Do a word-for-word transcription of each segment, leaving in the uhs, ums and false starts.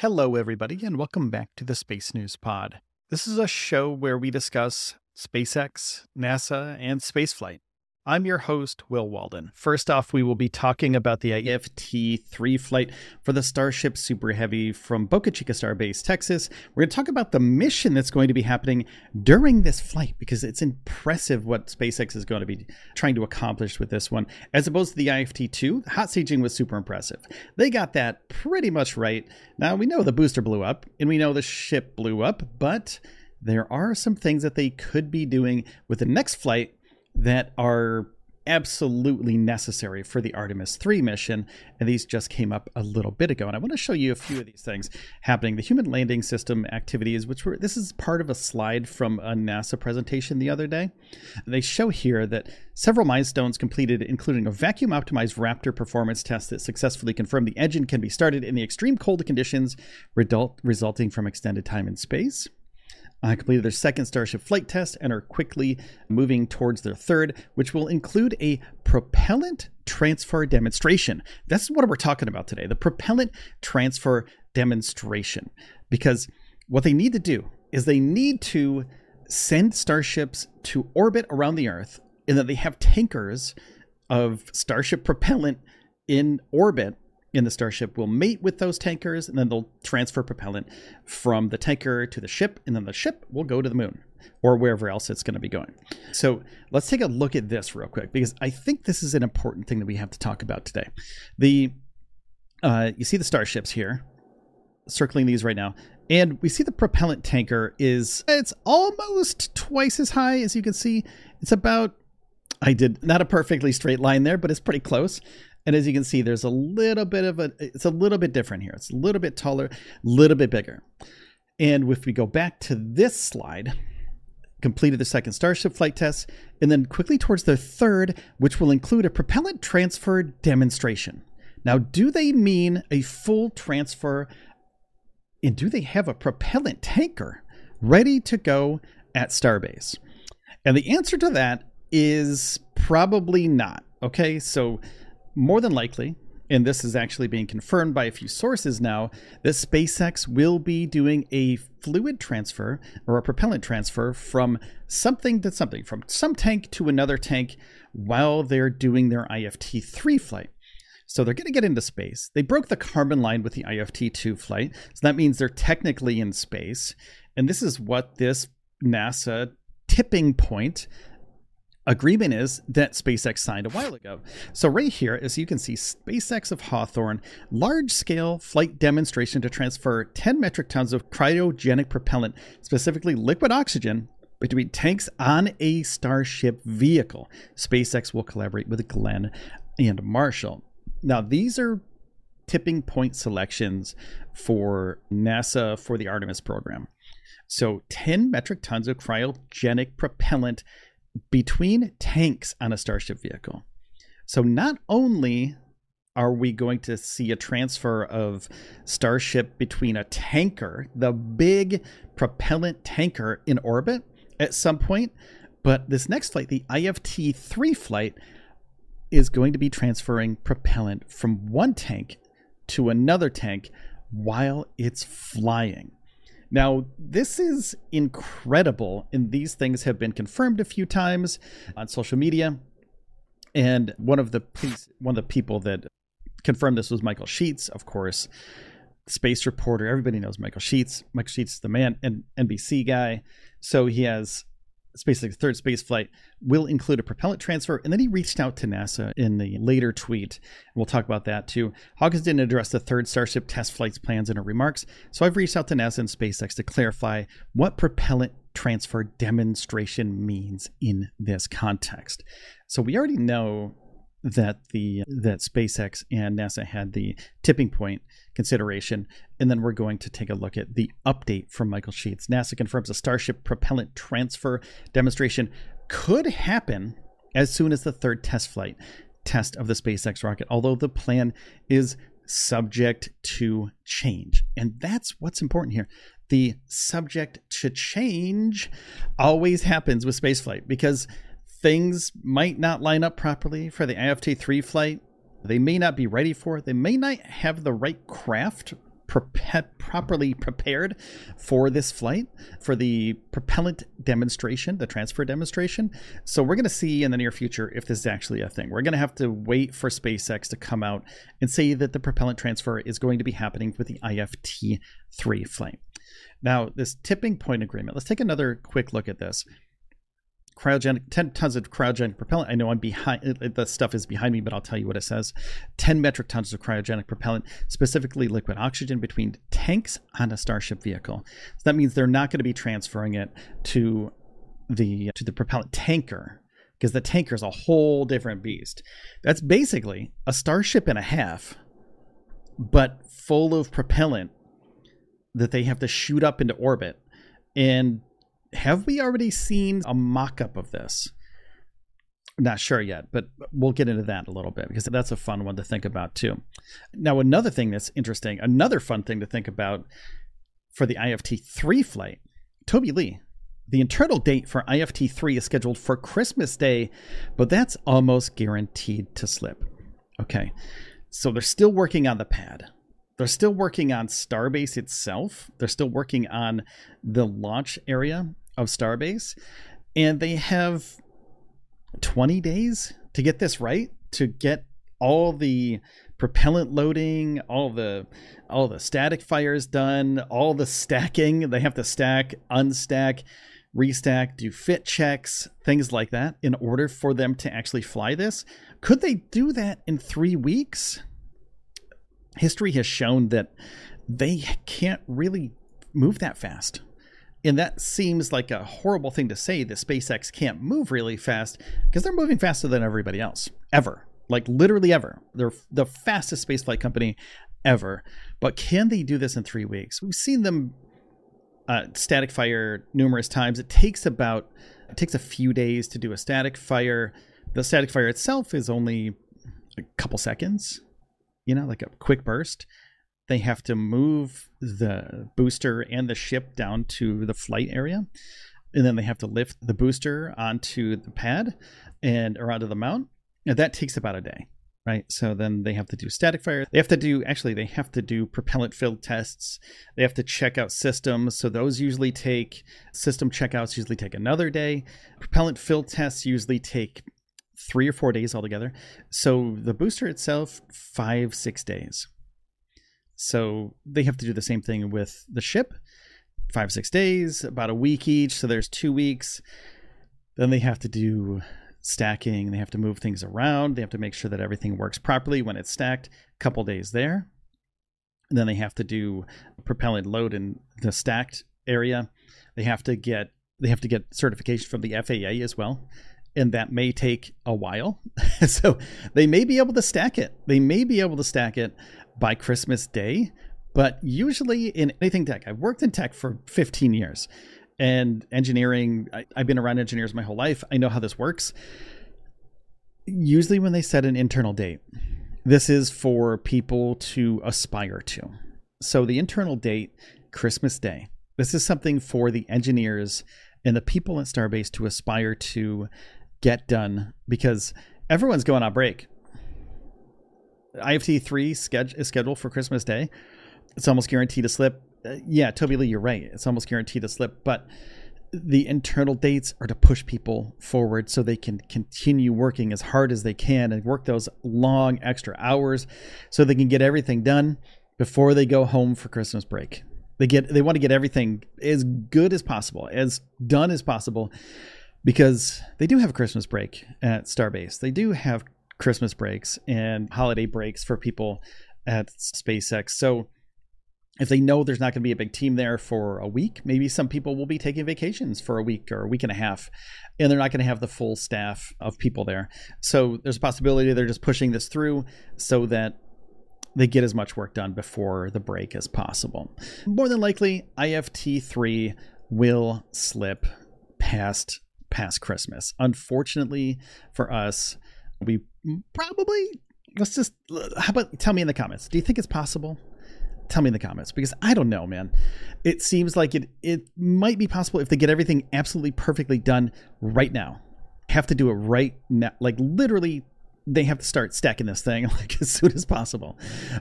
Hello, everybody, and welcome back to the Space News Pod. This is a show where we discuss SpaceX, NASA, and spaceflight. I'm your host, Will Walden. First off, we will be talking about the I F T three flight for the Starship Super Heavy from Boca Chica Star Base, Texas. We're going to talk about the mission that's going to be happening during this flight, because it's impressive what SpaceX is going to be trying to accomplish with this one. As opposed to the I F T two, hot staging was super impressive. They got that pretty much right. Now, we know the booster blew up, and we know the ship blew up, but there are some things that they could be doing with the next flight that are absolutely necessary for the Artemis three mission, and these just came up a little bit ago, and I want to show you a few of these things happening. The human landing system activities, which were, this is part of a slide from a NASA presentation the other day. They show here that several milestones completed, including a vacuum optimized Raptor performance test that successfully confirmed the engine can be started in the extreme cold conditions result, resulting from extended time in space. Uh, completed their second Starship flight test and are quickly moving towards their third, which will include a propellant transfer demonstration. That's what we're talking about today, the propellant transfer demonstration. Because what they need to do is they need to send Starships to orbit around the Earth, and that they have tankers of Starship propellant in orbit. And the Starship will mate with those tankers, and then they'll transfer propellant from the tanker to the ship, and then the ship will go to the moon or wherever else it's going to be going. So let's take a look at this real quick, because I think this is an important thing that we have to talk about today. The uh, you see the Starships here, circling these right now, and we see the propellant tanker is, it's almost twice as high as you can see. It's about, I did not a perfectly straight line there, but it's pretty close. And as you can see, there's a little bit of a, it's a little bit different here. It's a little bit taller, a little bit bigger. And if we go back to this slide, completed the second Starship flight test, and then quickly towards their third, which will include a propellant transfer demonstration. Now, do they mean a full transfer? And do they have a propellant tanker ready to go at Starbase? And the answer to that is probably not. Okay, so more than likely, and this is actually being confirmed by a few sources now, that SpaceX will be doing a fluid transfer or a propellant transfer from something to something, from some tank to another tank while they're doing their I F T three flight. So they're going to get into space. They broke the carbon line with the I F T two flight, so that means they're technically in space. And this is what this NASA tipping point agreement is that SpaceX signed a while ago. So right here, as you can see, SpaceX of Hawthorne, large-scale flight demonstration to transfer ten metric tons of cryogenic propellant, specifically liquid oxygen, between tanks on a Starship vehicle. SpaceX will collaborate with Glenn and Marshall. Now, these are tipping point selections for NASA for the Artemis program. So ten metric tons of cryogenic propellant between tanks on a Starship vehicle. So not only are we going to see a transfer of Starship between a tanker, the big propellant tanker in orbit at some point, but this next flight, the I F T three flight, is going to be transferring propellant from one tank to another tank while it's flying. Now, this is incredible, and these things have been confirmed a few times on social media. And one of the one of the people that confirmed this was Michael Sheets, of course, space reporter. Everybody knows Michael Sheets. Michael Sheets is the man, an N B C guy. So he has SpaceX's third space flight will include a propellant transfer. And then he reached out to NASA in the later tweet. We'll talk about that too. Hawkins didn't address the third Starship test flight's plans in her remarks. So I've reached out to NASA and SpaceX to clarify what propellant transfer demonstration means in this context. So we already know that the that SpaceX and NASA had the tipping point consideration, and then we're going to take a look at the update from Michael Sheets. NASA confirms a Starship propellant transfer demonstration could happen as soon as the third test flight test of the SpaceX rocket, although the plan is subject to change. And that's what's important here. The subject to change always happens with spaceflight, because things might not line up properly for the I F T three flight. They may not be ready for it. They may not have the right craft prep- properly prepared for this flight, for the propellant demonstration, the transfer demonstration. So we're going to see in the near future if this is actually a thing. We're going to have to wait for SpaceX to come out and say that the propellant transfer is going to be happening with the I F T three flight. Now, this tipping point agreement, let's take another quick look at this. Cryogenic, ten tons of cryogenic propellant. I know I'm behind, the stuff is behind me, but I'll tell you what it says. ten metric tons of cryogenic propellant, specifically liquid oxygen, between tanks on a Starship vehicle. So that means they're not going to be transferring it to the to the propellant tanker, because the tanker is a whole different beast. That's basically a Starship and a half, but full of propellant that they have to shoot up into orbit. And have we already seen a mock-up of this? Not sure yet, but we'll get into that in a little bit, because that's a fun one to think about too. Now, another thing that's interesting, another fun thing to think about for the I F T three flight, Toby Lee, the internal date for I F T three is scheduled for Christmas Day, but that's almost guaranteed to slip. Okay, so they're still working on the pad. They're still working on Starbase itself. They're still working on the launch area of Starbase. And they have twenty days to get this right, to get all the propellant loading, all the all the static fires done, all the stacking. They have to stack, unstack, restack, do fit checks, things like that, in order for them to actually fly this. Could they do that in three weeks? History has shown that they can't really move that fast. And that seems like a horrible thing to say, that SpaceX can't move really fast, because they're moving faster than everybody else, ever. Like literally ever. They're the fastest spaceflight company ever. But can they do this in three weeks? We've seen them uh, static fire numerous times. It takes about, it takes a few days to do a static fire. The static fire itself is only a couple seconds. You know, like a quick burst. They have to move the booster and the ship down to the flight area, and then they have to lift the booster onto the pad and or onto the mount. And that takes about a day, right? So then they have to do static fire. They have to do, actually, they have to do propellant field tests. They have to check out systems. So those usually take, system checkouts usually take another day. Propellant field tests usually take three or four days altogether. So the booster itself, five, six days. So they have to do the same thing with the ship, five, six days, about a week each. So there's two weeks. Then they have to do stacking. They have to move things around. They have to make sure that everything works properly when it's stacked. A couple days there. And then they have to do propellant load in the stacked area. They have to get, they have to get certification from the F A A as well. And that may take a while. So they may be able to stack it. They may be able to stack it by Christmas Day. But usually in anything tech, I've worked in tech for fifteen years. And engineering, I, I've been around engineers my whole life. I know how this works. Usually when they set an internal date, this is for people to aspire to. So the internal date, Christmas Day. This is something for the engineers and the people at Starbase to aspire to get done, because everyone's going on break. I F T three is scheduled for Christmas Day. It's almost guaranteed to slip. Yeah, Toby Lee, you're right. It's almost guaranteed to slip, but the internal dates are to push people forward so they can continue working as hard as they can and work those long extra hours so they can get everything done before they go home for Christmas break. They get, they want to get everything as good as possible, as done as possible, because they do have a Christmas break at Starbase. They do have Christmas breaks and holiday breaks for people at SpaceX. So if they know there's not going to be a big team there for a week, maybe some people will be taking vacations for a week or a week and a half, and they're not going to have the full staff of people there. So there's a possibility they're just pushing this through so that they get as much work done before the break as possible. More than likely, I F T three will slip past past Christmas. Unfortunately for us, we probably, let's just, how about tell me in the comments? Do you think it's possible? Tell me in the comments, because I don't know, man. It seems like it it might be possible if they get everything absolutely perfectly done right now. Have to do it right now, like literally they have to start stacking this thing like as soon as possible.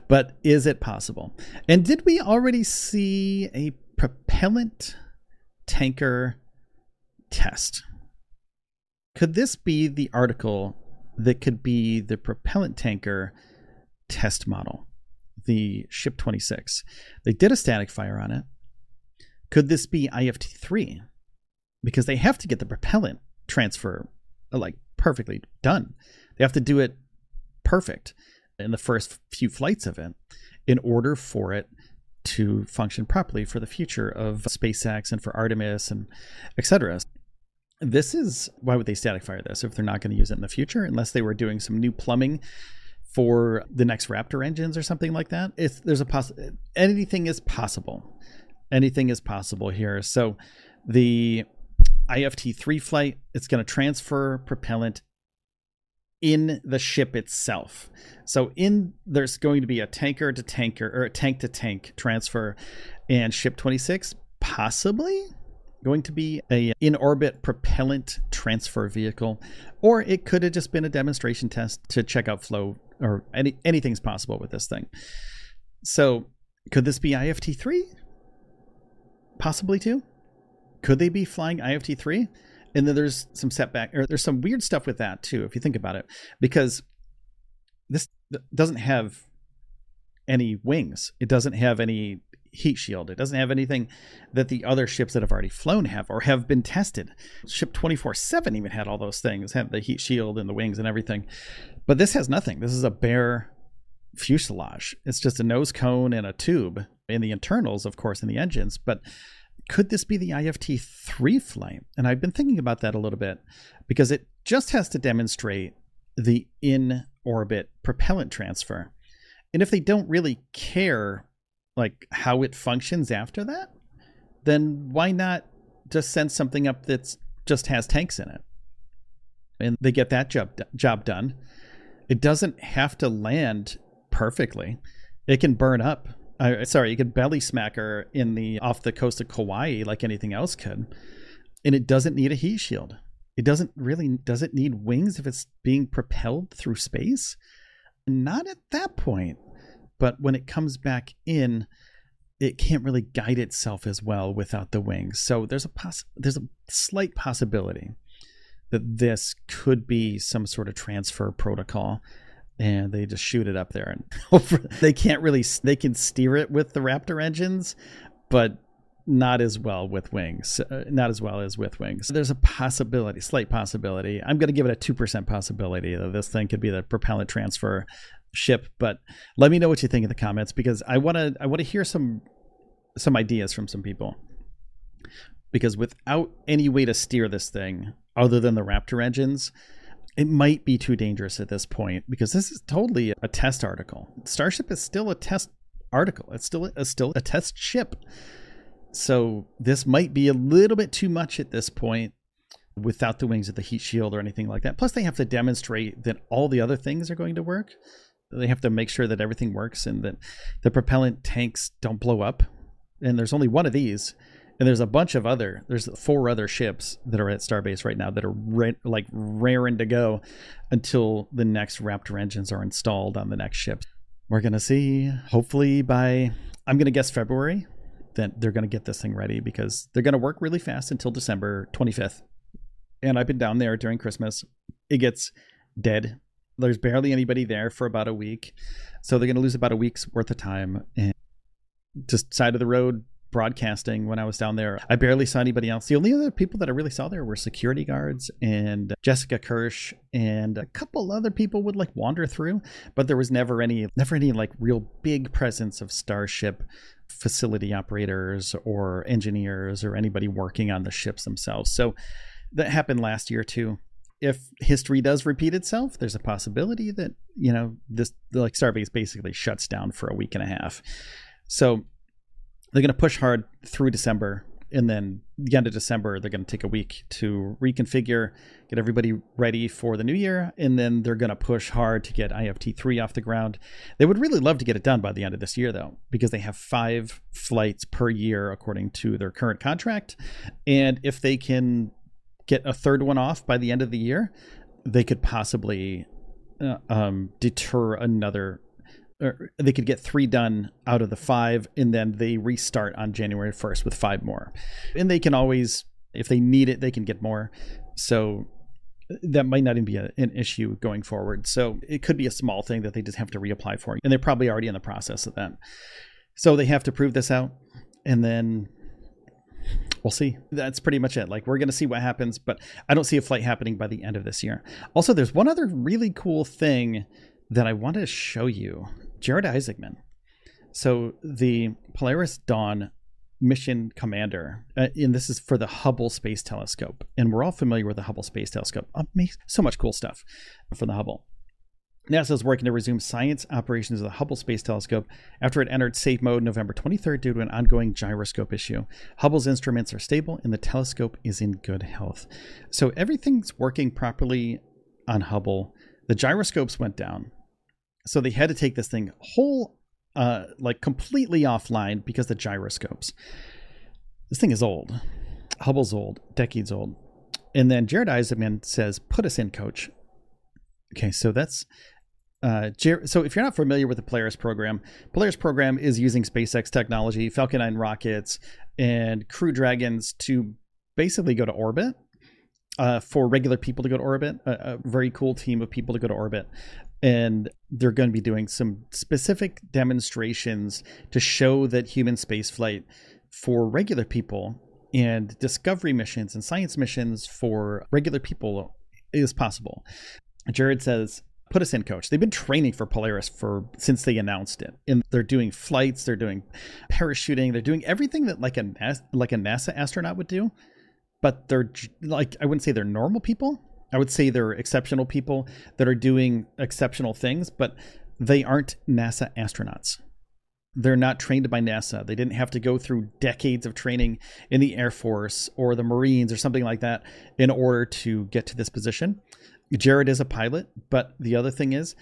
But is it possible? And did we already see a propellant tanker test? Could this be the article that could be the propellant tanker test model, the Ship twenty-six? They did a static fire on it. Could this be I F T three? Because they have to get the propellant transfer like perfectly done. They have to do it perfect in the first few flights of it in order for it to function properly for the future of SpaceX and for Artemis and et cetera. This is, why would they static fire this if they're not going to use it in the future, unless they were doing some new plumbing for the next Raptor engines or something like that? It's, there's a poss- anything is possible. Anything is possible here. So the I F T three flight, it's going to transfer propellant in the ship itself. So in there's going to be a tanker to tanker or a tank to tank transfer, and Ship twenty-six possibly going to be a in-orbit propellant transfer vehicle, or it could have just been a demonstration test to check out flow, or any anything's possible with this thing. So could this be I F T three? Possibly too. Could they be flying I F T three? And then there's some setback, or there's some weird stuff with that too, if you think about it, because this doesn't have any wings. It doesn't have any heat shield. It doesn't have anything that the other ships that have already flown have or have been tested. Ship twenty-four seven even had all those things, had the heat shield and the wings and everything. But this has nothing. This is a bare fuselage. It's just a nose cone and a tube in the internals, of course, in the engines. But could this be the I F T three flight? And I've been thinking about that a little bit, because it just has to demonstrate the in-orbit propellant transfer. And if they don't really care like how it functions after that, then why not just send something up that's just has tanks in it? And they get that job, job done. It doesn't have to land perfectly. It can burn up. Uh, sorry, you could belly smack her in the off the coast of Kauai like anything else could. And it doesn't need a heat shield. It doesn't really, does it need wings if it's being propelled through space? Not at that point. But when it comes back in, it can't really guide itself as well without the wings. So there's a poss- there's a slight possibility that this could be some sort of transfer protocol. And they just shoot it up there, and over, they can't really, they can steer it with the Raptor engines, but not as well with wings, uh, not as well as with wings. There's a possibility, slight possibility. I'm going to give it a two percent possibility that this thing could be the propellant transfer ship, but let me know what you think in the comments, because I want to, I want to hear some, some ideas from some people, because without any way to steer this thing other than the Raptor engines, it might be too dangerous at this point, because this is totally a test article. Starship is still a test article. It's still a, still a test ship. So this might be a little bit too much at this point without the wings of the heat shield or anything like that. Plus, they have to demonstrate that all the other things are going to work. They have to make sure that everything works and that the propellant tanks don't blow up. And there's only one of these. And there's a bunch of other, there's four other ships that are at Starbase right now that are ra- like raring to go until the next Raptor engines are installed on the next ship. We're going to see, hopefully by, I'm going to guess February, that they're going to get this thing ready, because they're going to work really fast until December twenty-fifth. And I've been down there during Christmas. It gets dead. There's barely anybody there for about a week. So they're going to lose about a week's worth of time. And just side of the road broadcasting when I was down there. I barely saw anybody else. The only other people that I really saw there were security guards and Jessica Kirsch and a couple other people would like wander through, but there was never any, never any like real big presence of Starship facility operators or engineers or anybody working on the ships themselves. So that happened last year too. If history does repeat itself, there's a possibility that, you know, this like Starbase basically shuts down for a week and a half. So they're going to push hard through December, and then the end of December, they're going to take a week to reconfigure, get everybody ready for the new year, and then they're going to push hard to get I F T three off the ground. They would really love to get it done by the end of this year, though, because they have five flights per year, according to their current contract. And if they can get a third one off by the end of the year, they could possibly uh, um, deter another. Or they could get three done out of the five, and then they restart on January first with five more. And they can always, if they need it, they can get more. So that might not even be a, an issue going forward. So it could be a small thing that they just have to reapply for. And they're probably already in the process of that. So they have to prove this out. And then we'll see. That's pretty much it. Like, we're going to see what happens. But I don't see a flight happening by the end of this year. Also, there's one other really cool thing that I want to show you. Jared Isaacman. So the Polaris Dawn mission commander, uh, and this is for the Hubble Space Telescope. And we're all familiar with the Hubble Space Telescope. Amazing. So much cool stuff from the Hubble. NASA is working to resume science operations of the Hubble Space Telescope after it entered safe mode November twenty-third due to an ongoing gyroscope issue. Hubble's instruments are stable and the telescope is in good health. So everything's working properly on Hubble. The gyroscopes went down. So they had to take this thing whole, uh, like completely offline because the gyroscopes. This thing is old. Hubble's old, decades old. And then Jared Isaacman says, put us in, coach. Okay, so that's, uh, Jer- so if you're not familiar with the Polaris program, Polaris program is using SpaceX technology, Falcon nine rockets, and Crew Dragons to basically go to orbit, uh, for regular people to go to orbit, a, a very cool team of people to go to orbit. And they're going to be doing some specific demonstrations to show that human spaceflight for regular people and discovery missions and science missions for regular people is possible. Jared says, put us in, coach. They've been training for Polaris for since they announced it. And they're doing flights. They're doing parachuting. They're doing everything that like a like a NASA astronaut would do. But they're like, I wouldn't say they're normal people. I would say they're exceptional people that are doing exceptional things, but they aren't NASA astronauts. They're not trained by NASA. They didn't have to go through decades of training in the Air Force or the Marines or something like that in order to get to this position. Jared is a pilot, but the other thing is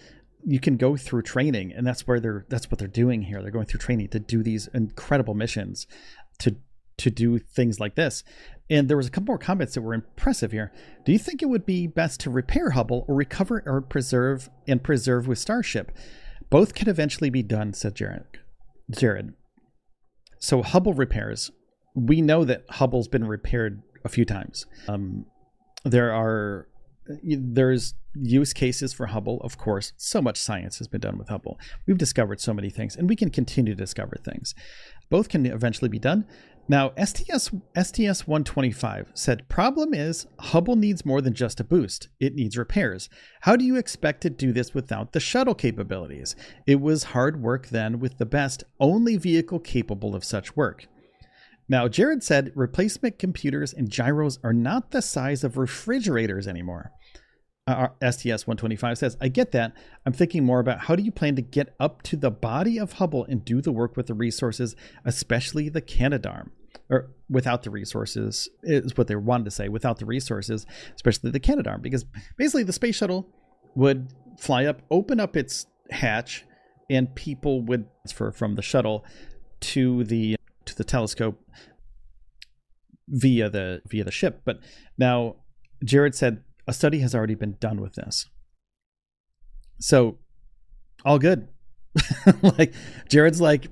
you can go through training, and that's where they're, that's what they're doing here. They're going through training to do these incredible missions, to to do things like this. And there was a couple more comments that were impressive here. Do you think it would be best to repair Hubble or recover or preserve and preserve with Starship? Both can eventually be done, said Jared. Jared. So Hubble repairs. We know that Hubble's been repaired a few times. Um, there are, there's use cases for Hubble, of course. So much science has been done with Hubble. We've discovered so many things, and we can continue to discover things. Both can eventually be done. Now, S T S one twenty-five said, problem is Hubble needs more than just a boost. It needs repairs. How do you expect to do this without the shuttle capabilities? It was hard work then with the best only vehicle capable of such work. Now, Jared said, replacement computers and gyros are not the size of refrigerators anymore. Uh, S T S one twenty-five says, I get that. I'm thinking more about how do you plan to get up to the body of Hubble and do the work with the resources, especially the Canadarm, or without the resources is what they wanted to say, without the resources, especially the Canadarm, because basically the space shuttle would fly up, open up its hatch, and people would transfer from the shuttle to the to the telescope via the via the ship. But now Jared said, a study has already been done with this. So all good. Like Jared's like,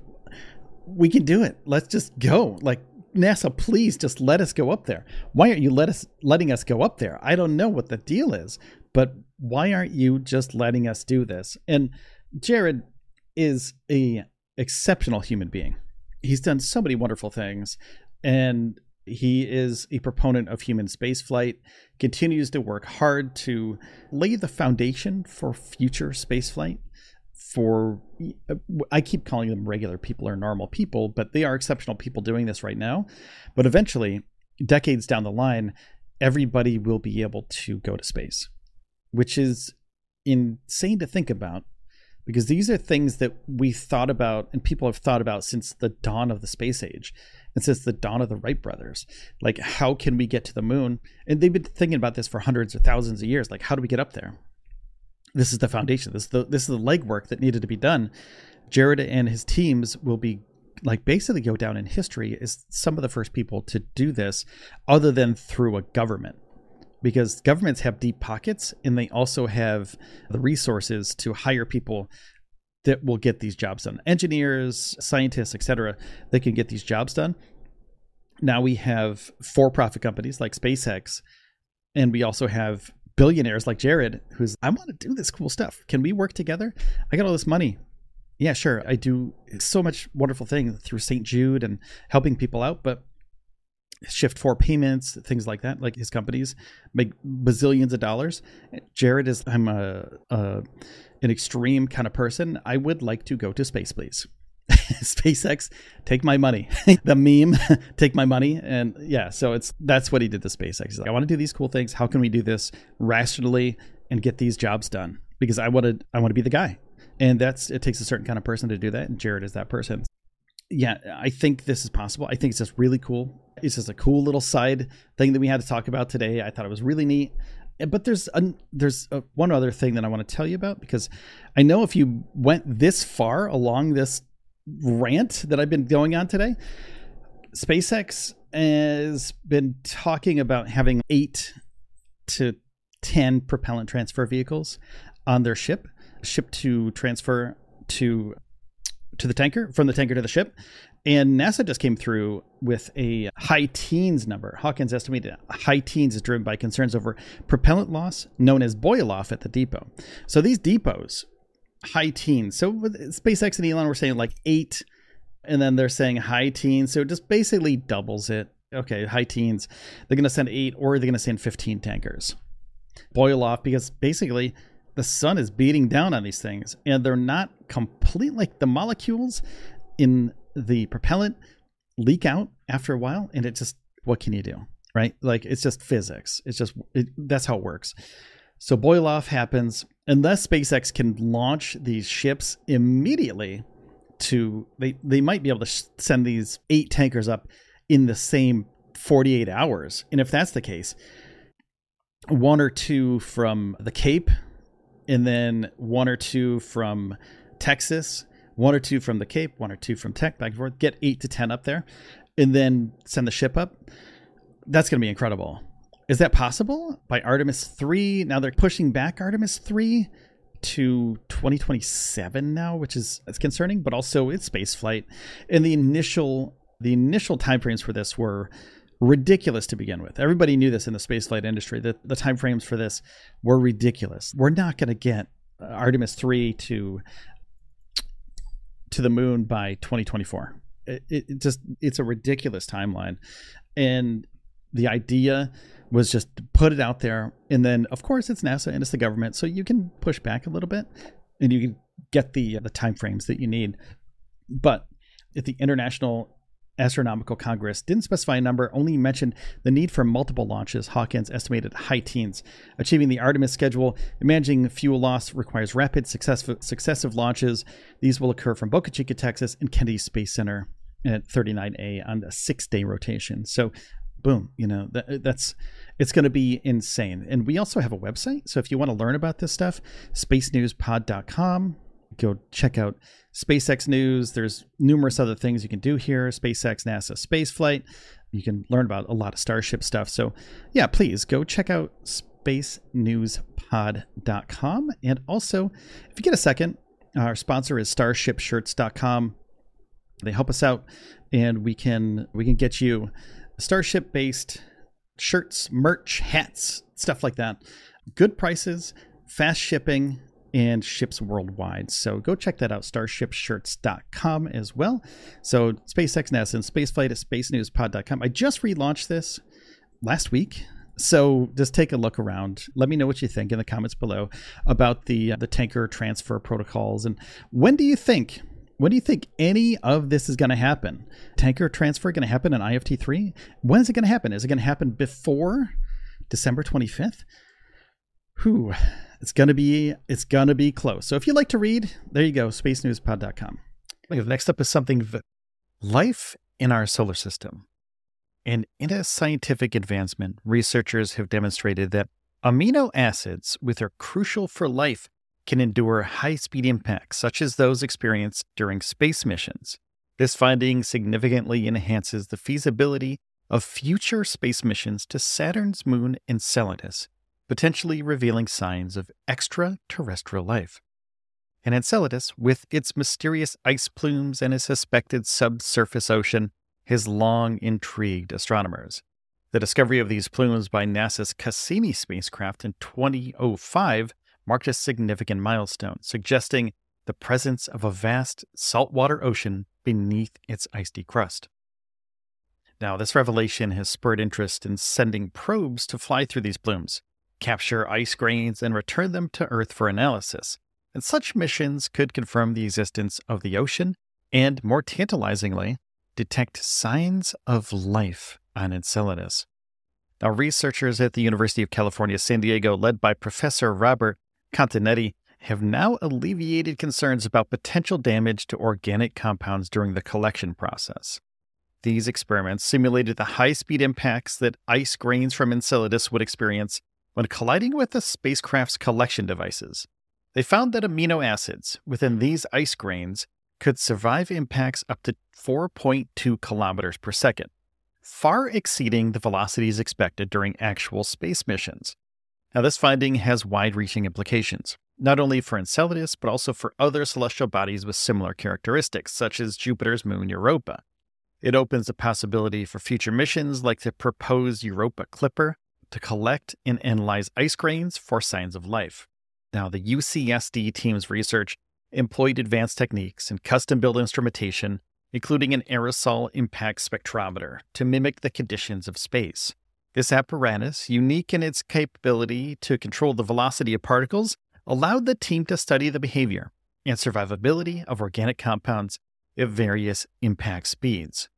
we can do it. Let's just go. Like, NASA, please just let us go up there. Why aren't you let us letting us go up there? I don't know what the deal is, but why aren't you just letting us do this? And Jared is a exceptional human being. He's done so many wonderful things, and he is a proponent of human spaceflight, continues to work hard to lay the foundation for future spaceflight for, I keep calling them regular people or normal people, but they are exceptional people doing this right now. But eventually, decades down the line, everybody will be able to go to space, which is insane to think about, because these are things that we thought about and people have thought about since the dawn of the space age. And since the dawn of the Wright brothers, like, how can we get to the moon? And they've been thinking about this for hundreds or thousands of years. Like, how do we get up there? This is the foundation. This is the, this is the legwork that needed to be done. Jared and his teams will be like basically go down in history as some of the first people to do this, other than through a government, because governments have deep pockets and they also have the resources to hire people that will get these jobs done. Engineers, scientists, et cetera, they can get these jobs done. Now we have for-profit companies like SpaceX, and we also have billionaires like Jared, who's, I want to do this cool stuff. Can we work together? I got all this money. Yeah, sure. I do so much wonderful thing through Saint Jude and helping people out, but Shift four payments, things like that. Like his companies make bazillions of dollars. Jared is, I'm a, a an extreme kind of person. I would like to go to space, please. SpaceX, take my money. The meme, take my money. And yeah, so it's that's what he did to SpaceX. He's like, I want to do these cool things. How can we do this rationally and get these jobs done? Because I want to, I want to be the guy. And that's, it takes a certain kind of person to do that. And Jared is that person. Yeah, I think this is possible. I think it's just really cool. It's just a cool little side thing that we had to talk about today. I thought it was really neat. But there's a, there's a, one other thing that I want to tell you about, because I know if you went this far along this rant that I've been going on today, SpaceX has been talking about having eight to ten propellant transfer vehicles on their ship, ship to transfer to to the tanker, from the tanker to the ship. And NASA just came through with a high teens number. Hawkins estimated high teens is driven by concerns over propellant loss, known as boil off at the depot. So these depots, high teens. So with SpaceX and Elon were saying like eight, and then they're saying high teens. So it just basically doubles it. Okay, high teens. They're going to send eight, or they're going to send fifteen tankers. Boil off, because basically the sun is beating down on these things, and they're not complete, like the molecules in the propellant leak out after a while, and it's just, what can you do, right? Like, it's just physics. It's just, it, that's how it works. So boil off happens unless SpaceX can launch these ships immediately to, they, they might be able to sh- send these eight tankers up in the same forty-eight hours. And if that's the case, one or two from the Cape, and then one or two from Texas, one or two from the Cape, one or two from Tech, back and forth, get eight to ten up there, and then send the ship up. That's going to be incredible. Is that possible? By Artemis three, now they're pushing back Artemis three to twenty twenty-seven now, which is, it's concerning, but also it's space flight. And the initial, the initial timeframes for this were ridiculous to begin with. Everybody knew this in the spaceflight industry, that the timeframes for this were ridiculous. We're not going to get Artemis three to to the moon by twenty twenty-four. It, it just, it's a ridiculous timeline. And the idea was just to put it out there. And then, of course, it's NASA and it's the government, so you can push back a little bit and you can get the the timeframes that you need. But at the International Astronomical Congress, didn't specify a number, only mentioned the need for multiple launches. Hawkins estimated high teens. Achieving the Artemis schedule and managing fuel loss requires rapid successful, successive launches. These will occur from Boca Chica, Texas, and Kennedy Space Center at thirty-nine A on a six-day rotation. So, boom, you know, that, that's, it's going to be insane. And we also have a website, so if you want to learn about this stuff, space news pod dot com. Go check out SpaceX News. There's numerous other things you can do here. SpaceX, NASA, spaceflight. You can learn about a lot of Starship stuff. So yeah, please go check out space news pod dot com. And also, if you get a second, our sponsor is starship shirts dot com. They help us out, and we can we can get you Starship-based shirts, merch, hats, stuff like that. Good prices, fast shipping, and ships worldwide. So go check that out, starship shirts dot com as well. So SpaceX, NASA, and spaceflight at space news pod dot com. I just relaunched this last week, so just take a look around. Let me know what you think in the comments below about the the tanker transfer protocols. And when do you think, when do you think any of this is going to happen? Tanker transfer going to happen in I F T three? When is it going to happen? Is it going to happen before December twenty-fifth? Whew. It's going to be, it's going to be close. So if you'd like to read, there you go, space news pod dot com. Next up is something, v- life in our solar system. And in a scientific advancement, researchers have demonstrated that amino acids, which are crucial for life, can endure high-speed impacts, such as those experienced during space missions. This finding significantly enhances the feasibility of future space missions to Saturn's moon Enceladus, potentially revealing signs of extraterrestrial life. And Enceladus, with its mysterious ice plumes and a suspected subsurface ocean, has long intrigued astronomers. The discovery of these plumes by NASA's Cassini spacecraft in twenty oh five marked a significant milestone, suggesting the presence of a vast saltwater ocean beneath its icy crust. Now, this revelation has spurred interest in sending probes to fly through these plumes, capture ice grains, and return them to Earth for analysis. And such missions could confirm the existence of the ocean and, more tantalizingly, detect signs of life on Enceladus. Now, researchers at the University of California, San Diego, led by Professor Robert Continetti, have now alleviated concerns about potential damage to organic compounds during the collection process. These experiments simulated the high-speed impacts that ice grains from Enceladus would experience when colliding with the spacecraft's collection devices. They found that amino acids within these ice grains could survive impacts up to four point two kilometers per second, far exceeding the velocities expected during actual space missions. Now, this finding has wide-reaching implications, not only for Enceladus, but also for other celestial bodies with similar characteristics, such as Jupiter's moon Europa. It opens the possibility for future missions like the proposed Europa Clipper to collect and analyze ice grains for signs of life. Now, the U C S D team's research employed advanced techniques and custom-built instrumentation, including an aerosol impact spectrometer, to mimic the conditions of space. This apparatus, unique in its capability to control the velocity of particles, allowed the team to study the behavior and survivability of organic compounds at various impact speeds.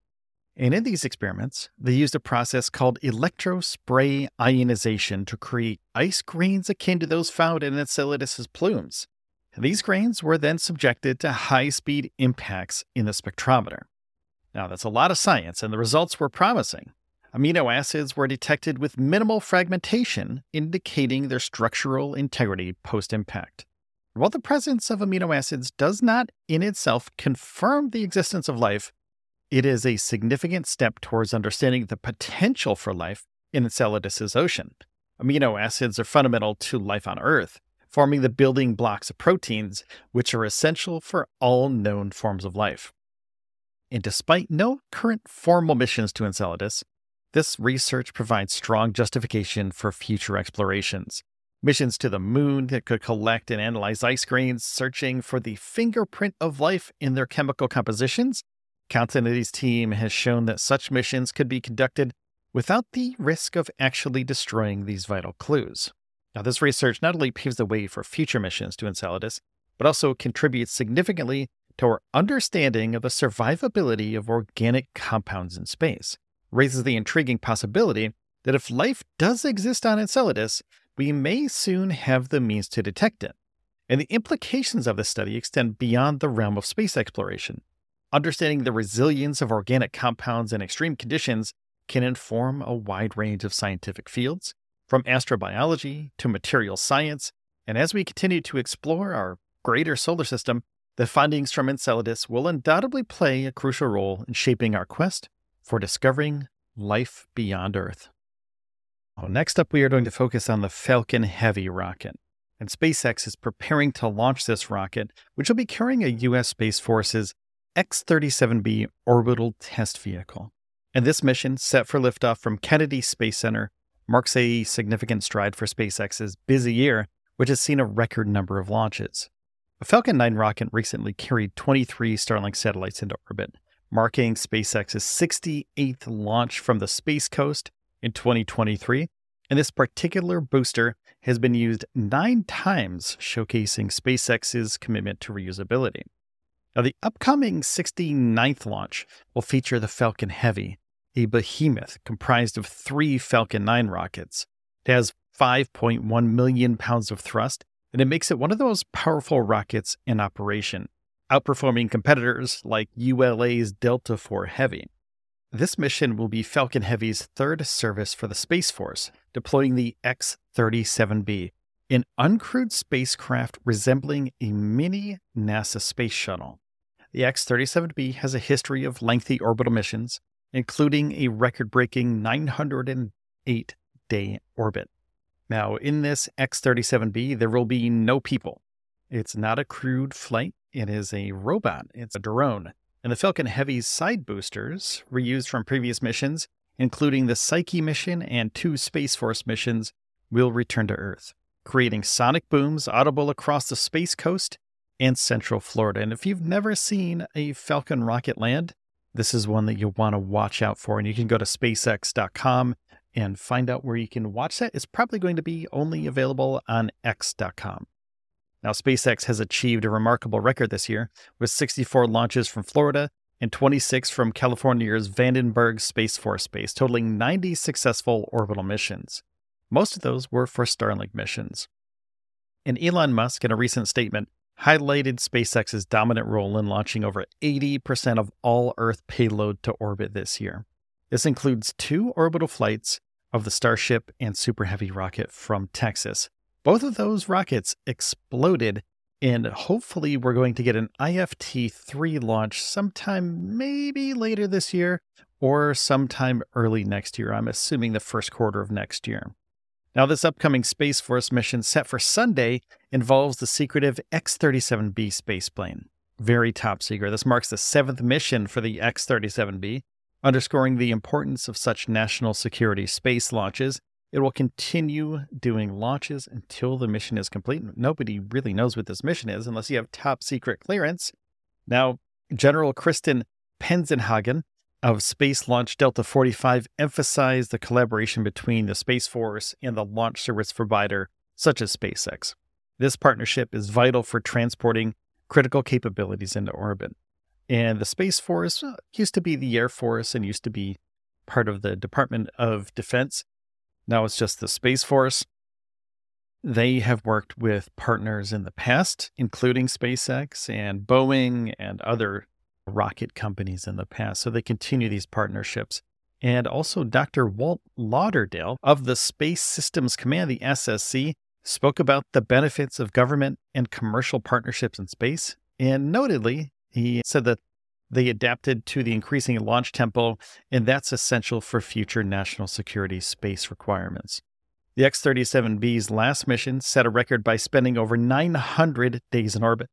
And in these experiments, they used a process called electrospray ionization to create ice grains akin to those found in Enceladus's plumes. These grains were then subjected to high-speed impacts in the spectrometer. Now, that's a lot of science, and the results were promising. Amino acids were detected with minimal fragmentation, indicating their structural integrity post-impact. While the presence of amino acids does not in itself confirm the existence of life, it is a significant step towards understanding the potential for life in Enceladus's ocean. Amino acids are fundamental to life on Earth, forming the building blocks of proteins, which are essential for all known forms of life. And despite no current formal missions to Enceladus, this research provides strong justification for future explorations. Missions to the moon that could collect and analyze ice grains, searching for the fingerprint of life in their chemical compositions. Continetti's team has shown that such missions could be conducted without the risk of actually destroying these vital clues. Now, this research not only paves the way for future missions to Enceladus, but also contributes significantly to our understanding of the survivability of organic compounds in space. It raises the intriguing possibility that if life does exist on Enceladus, we may soon have the means to detect it. And the implications of this study extend beyond the realm of space exploration. Understanding the resilience of organic compounds in extreme conditions can inform a wide range of scientific fields, from astrobiology to material science, and as we continue to explore our greater solar system, the findings from Enceladus will undoubtedly play a crucial role in shaping our quest for discovering life beyond Earth. Well, next up, we are going to focus on the Falcon Heavy rocket. And SpaceX is preparing to launch this rocket, which will be carrying a U S Space Force's X thirty-seven B orbital test vehicle. And this mission, set for liftoff from Kennedy Space Center, marks a significant stride for SpaceX's busy year, which has seen a record number of launches. A Falcon nine rocket recently carried twenty-three Starlink satellites into orbit, marking SpaceX's sixty-eighth launch from the Space Coast in twenty twenty-three. And this particular booster has been used nine times, showcasing SpaceX's commitment to reusability. Now, the upcoming sixty-ninth launch will feature the Falcon Heavy, a behemoth comprised of three Falcon nine rockets. It has five point one million pounds of thrust, and it makes it one of the most powerful rockets in operation, outperforming competitors like U L A's Delta four Heavy. This mission will be Falcon Heavy's third service for the Space Force, deploying the X thirty-seven B, an uncrewed spacecraft resembling a mini NASA space shuttle. The X thirty-seven B has a history of lengthy orbital missions, including a record-breaking nine hundred eight day orbit. Now, in this X thirty-seven B, there will be no people. It's not a crewed flight. It is a robot. It's a drone. And the Falcon Heavy's side boosters, reused from previous missions, including the Psyche mission and two Space Force missions, will return to Earth, creating sonic booms audible across the Space Coast and Central Florida. And if you've never seen a Falcon rocket land, this is one that you'll want to watch out for. And you can go to spacex dot com and find out where you can watch that. It's probably going to be only available on x dot com. Now, SpaceX has achieved a remarkable record this year, with sixty-four launches from Florida and twenty-six from California's Vandenberg Space Force Base, totaling ninety successful orbital missions. Most of those were for Starlink missions. And Elon Musk, in a recent statement, highlighted SpaceX's dominant role in launching over eighty percent of all Earth payload to orbit this year. This includes two orbital flights of the Starship and Super Heavy rocket from Texas. Both of those rockets exploded, and hopefully we're going to get an I F T three launch sometime maybe later this year or sometime early next year. I'm assuming the first quarter of next year. Now, this upcoming Space Force mission set for Sunday involves the secretive X thirty-seven B spaceplane. Very top secret. This marks the seventh mission for the X thirty-seven B, underscoring the importance of such national security space launches. It will continue doing launches until the mission is complete. Nobody really knows what this mission is unless you have top secret clearance. Now, General Kristen Penzenhagen of Space Launch Delta forty-five emphasized the collaboration between the Space Force and the launch service provider, such as SpaceX. This partnership is vital for transporting critical capabilities into orbit. And the Space Force used to be the Air Force and used to be part of the Department of Defense. Now it's just the Space Force. They have worked with partners in the past, including SpaceX and Boeing and other rocket companies in the past. So they continue these partnerships. And also Doctor Walt Lauderdale of the Space Systems Command, the S S C, spoke about the benefits of government and commercial partnerships in space. And notedly, he said that they adapted to the increasing launch tempo, and that's essential for future national security space requirements. The X thirty-seven B's last mission set a record by spending over nine hundred days in orbit.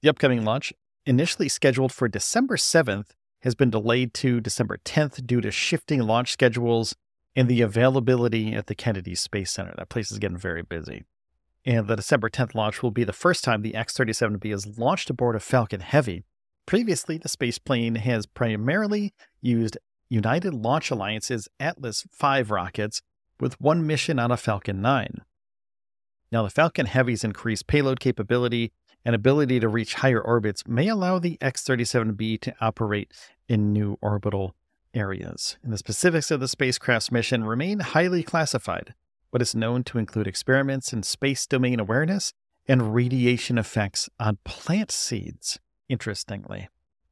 The upcoming launch, initially scheduled for December seventh, has been delayed to December tenth due to shifting launch schedules and the availability at the Kennedy Space Center. That place is getting very busy. And the December tenth launch will be the first time the X thirty-seven B is launched aboard a Falcon Heavy. Previously, the spaceplane has primarily used United Launch Alliance's Atlas V rockets, with one mission on a Falcon nine. Now, the Falcon Heavy's increased payload capability and ability to reach higher orbits may allow the X thirty-seven B to operate in new orbital areas. And the specifics of the spacecraft's mission remain highly classified, but it's known to include experiments in space domain awareness and radiation effects on plant seeds, interestingly.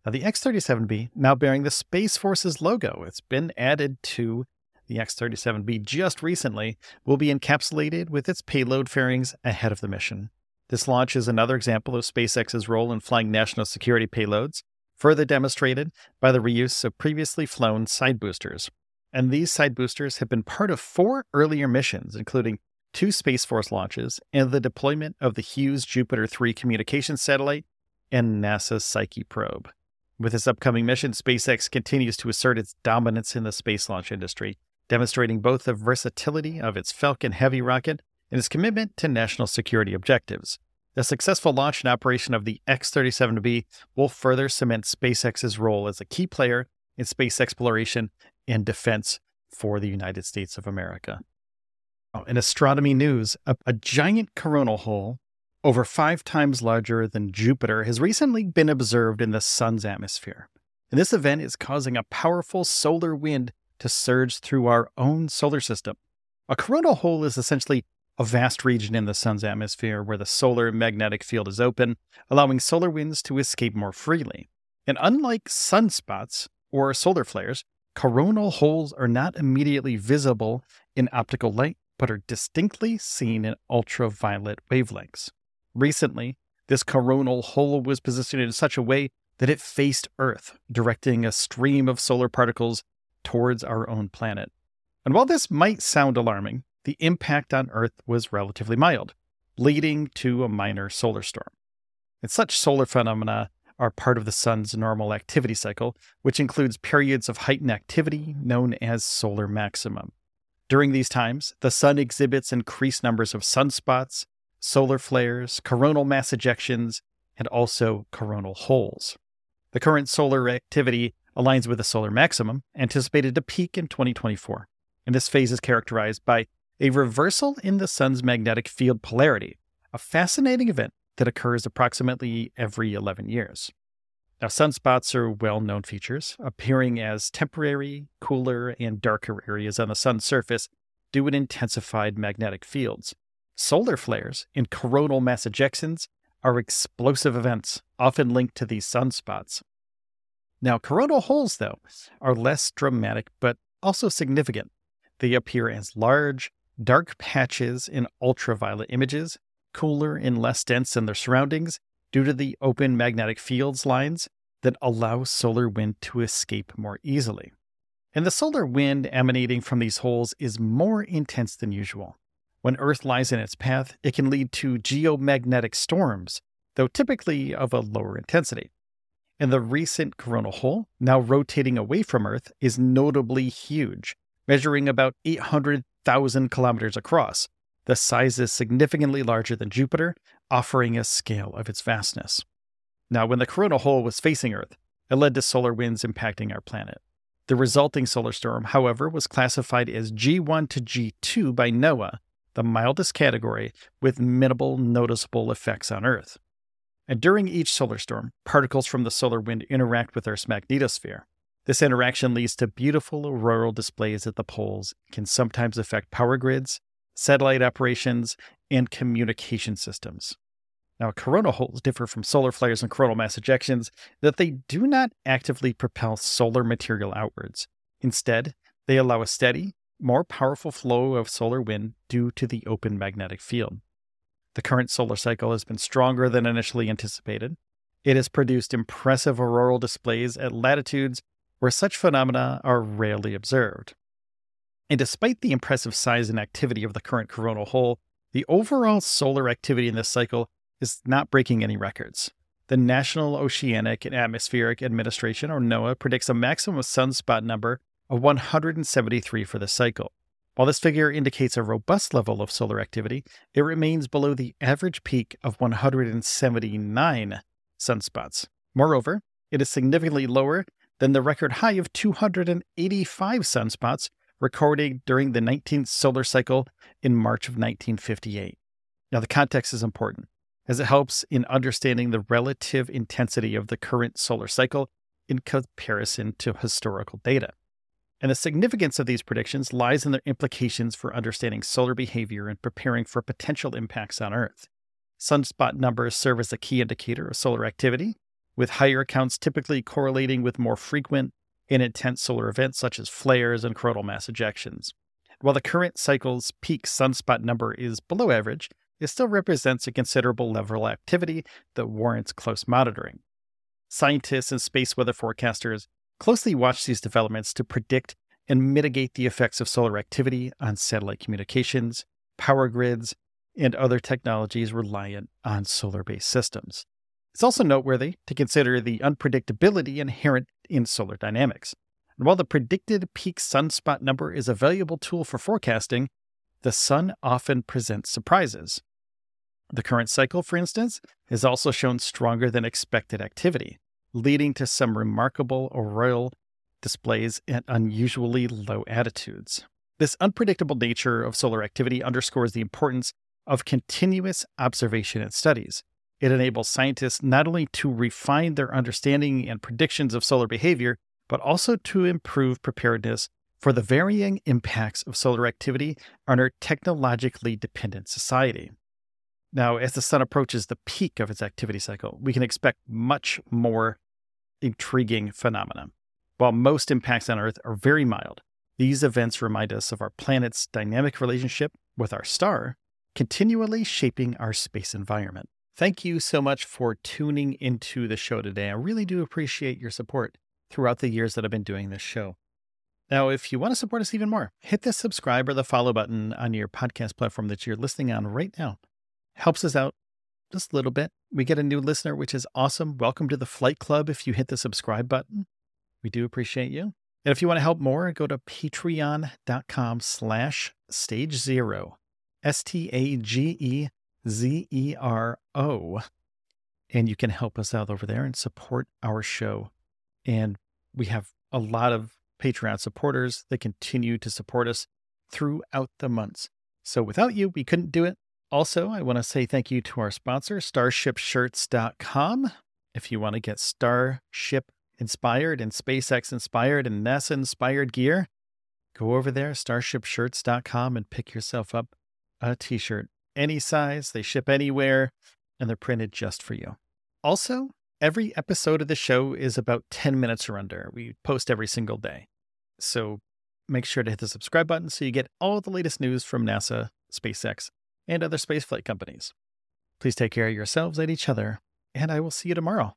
Now, the X thirty-seven B, now bearing the Space Force's logo, it's been added to the X thirty-seven B just recently, will be encapsulated with its payload fairings ahead of the mission. This launch is another example of SpaceX's role in flying national security payloads, further demonstrated by the reuse of previously flown side boosters. And these side boosters have been part of four earlier missions, including two Space Force launches and the deployment of the Hughes Jupiter three communications satellite and NASA's Psyche probe. With this upcoming mission, SpaceX continues to assert its dominance in the space launch industry, demonstrating both the versatility of its Falcon Heavy rocket and its commitment to national security objectives. The successful launch and operation of the X thirty-seven B will further cement SpaceX's role as a key player in space exploration and defense for the United States of America. Oh, in astronomy news, a, a giant coronal hole over five times larger than Jupiter has recently been observed in the sun's atmosphere. And this event is causing a powerful solar wind to surge through our own solar system. A coronal hole is essentially a vast region in the sun's atmosphere where the solar magnetic field is open, allowing solar winds to escape more freely. And unlike sunspots or solar flares, coronal holes are not immediately visible in optical light, but are distinctly seen in ultraviolet wavelengths. Recently, this coronal hole was positioned in such a way that it faced Earth, directing a stream of solar particles towards our own planet. And while this might sound alarming, the impact on Earth was relatively mild, leading to a minor solar storm. And such solar phenomena are part of the sun's normal activity cycle, which includes periods of heightened activity known as solar maximum. During these times, the sun exhibits increased numbers of sunspots, solar flares, coronal mass ejections, and also coronal holes. The current solar activity aligns with the solar maximum, anticipated to peak in twenty twenty-four, and this phase is characterized by a reversal in the sun's magnetic field polarity, a fascinating event that occurs approximately every eleven years. Now, sunspots are well-known features, appearing as temporary, cooler, and darker areas on the sun's surface due to intensified magnetic fields. Solar flares and coronal mass ejections are explosive events, often linked to these sunspots. Now, coronal holes, though, are less dramatic but also significant. They appear as large, dark patches in ultraviolet images, cooler and less dense than their surroundings, due to the open magnetic fields lines that allow solar wind to escape more easily. And the solar wind emanating from these holes is more intense than usual. When Earth lies in its path, it can lead to geomagnetic storms, though typically of a lower intensity. And the recent coronal hole, now rotating away from Earth, is notably huge, measuring about eight hundred thousand kilometers across. The size is significantly larger than Jupiter, offering a scale of its vastness. Now, when the coronal hole was facing Earth, it led to solar winds impacting our planet. The resulting solar storm, however, was classified as G one to G two by NOAA, the mildest category, with minimal noticeable effects on Earth. And during each solar storm, particles from the solar wind interact with Earth's magnetosphere. This interaction leads to beautiful auroral displays at the poles, can sometimes affect power grids, satellite operations, and communication systems. Now, coronal holes differ from solar flares and coronal mass ejections that they do not actively propel solar material outwards. Instead, they allow a steady, more powerful flow of solar wind due to the open magnetic field. The current solar cycle has been stronger than initially anticipated. It has produced impressive auroral displays at latitudes where such phenomena are rarely observed. And despite the impressive size and activity of the current coronal hole, the overall solar activity in this cycle is not breaking any records. The National Oceanic and Atmospheric Administration, or NOAA, predicts a maximum sunspot number of one hundred seventy-three for the cycle. While this figure indicates a robust level of solar activity, it remains below the average peak of one hundred seventy-nine sunspots. Moreover, it is significantly lower than the record high of two hundred eighty-five sunspots recorded during the nineteenth solar cycle in March of nineteen fifty-eight. Now, the context is important, as it helps in understanding the relative intensity of the current solar cycle in comparison to historical data. And the significance of these predictions lies in their implications for understanding solar behavior and preparing for potential impacts on Earth. Sunspot numbers serve as a key indicator of solar activity, with higher counts typically correlating with more frequent and intense solar events such as flares and coronal mass ejections. While the current cycle's peak sunspot number is below average, it still represents a considerable level of activity that warrants close monitoring. Scientists and space weather forecasters closely watch these developments to predict and mitigate the effects of solar activity on satellite communications, power grids, and other technologies reliant on solar-based systems. It's also noteworthy to consider the unpredictability inherent in solar dynamics. And while the predicted peak sunspot number is a valuable tool for forecasting, the sun often presents surprises. The current cycle, for instance, has also shown stronger than expected activity, leading to some remarkable auroral displays at unusually low altitudes. This unpredictable nature of solar activity underscores the importance of continuous observation and studies. It enables scientists not only to refine their understanding and predictions of solar behavior, but also to improve preparedness for the varying impacts of solar activity on our technologically dependent society. Now, as the sun approaches the peak of its activity cycle, we can expect much more intriguing phenomena. While most impacts on Earth are very mild, these events remind us of our planet's dynamic relationship with our star, continually shaping our space environment. Thank you so much for tuning into the show today. I really do appreciate your support throughout the years that I've been doing this show. Now, if you want to support us even more, hit the subscribe or the follow button on your podcast platform that you're listening on right now. Helps us out just a little bit. We get a new listener, which is awesome. Welcome to the Flight Club if you hit the subscribe button. We do appreciate you. And if you want to help more, go to patreon.com slash stage zero, S T A G E Z E R O. And you can help us out over there and support our show. And we have a lot of Patreon supporters that continue to support us throughout the months. So without you, we couldn't do it. Also, I want to say thank you to our sponsor, starship shirts dot com. If you want to get Starship inspired and SpaceX inspired and NASA inspired gear, go over there, starship shirts dot com, and pick yourself up a t-shirt, any size. They ship anywhere and they're printed just for you. Also, every episode of the show is about ten minutes or under. We post every single day. So make sure to hit the subscribe button so you get all the latest news from NASA, SpaceX, and other spaceflight companies. Please take care of yourselves and each other, and I will see you tomorrow.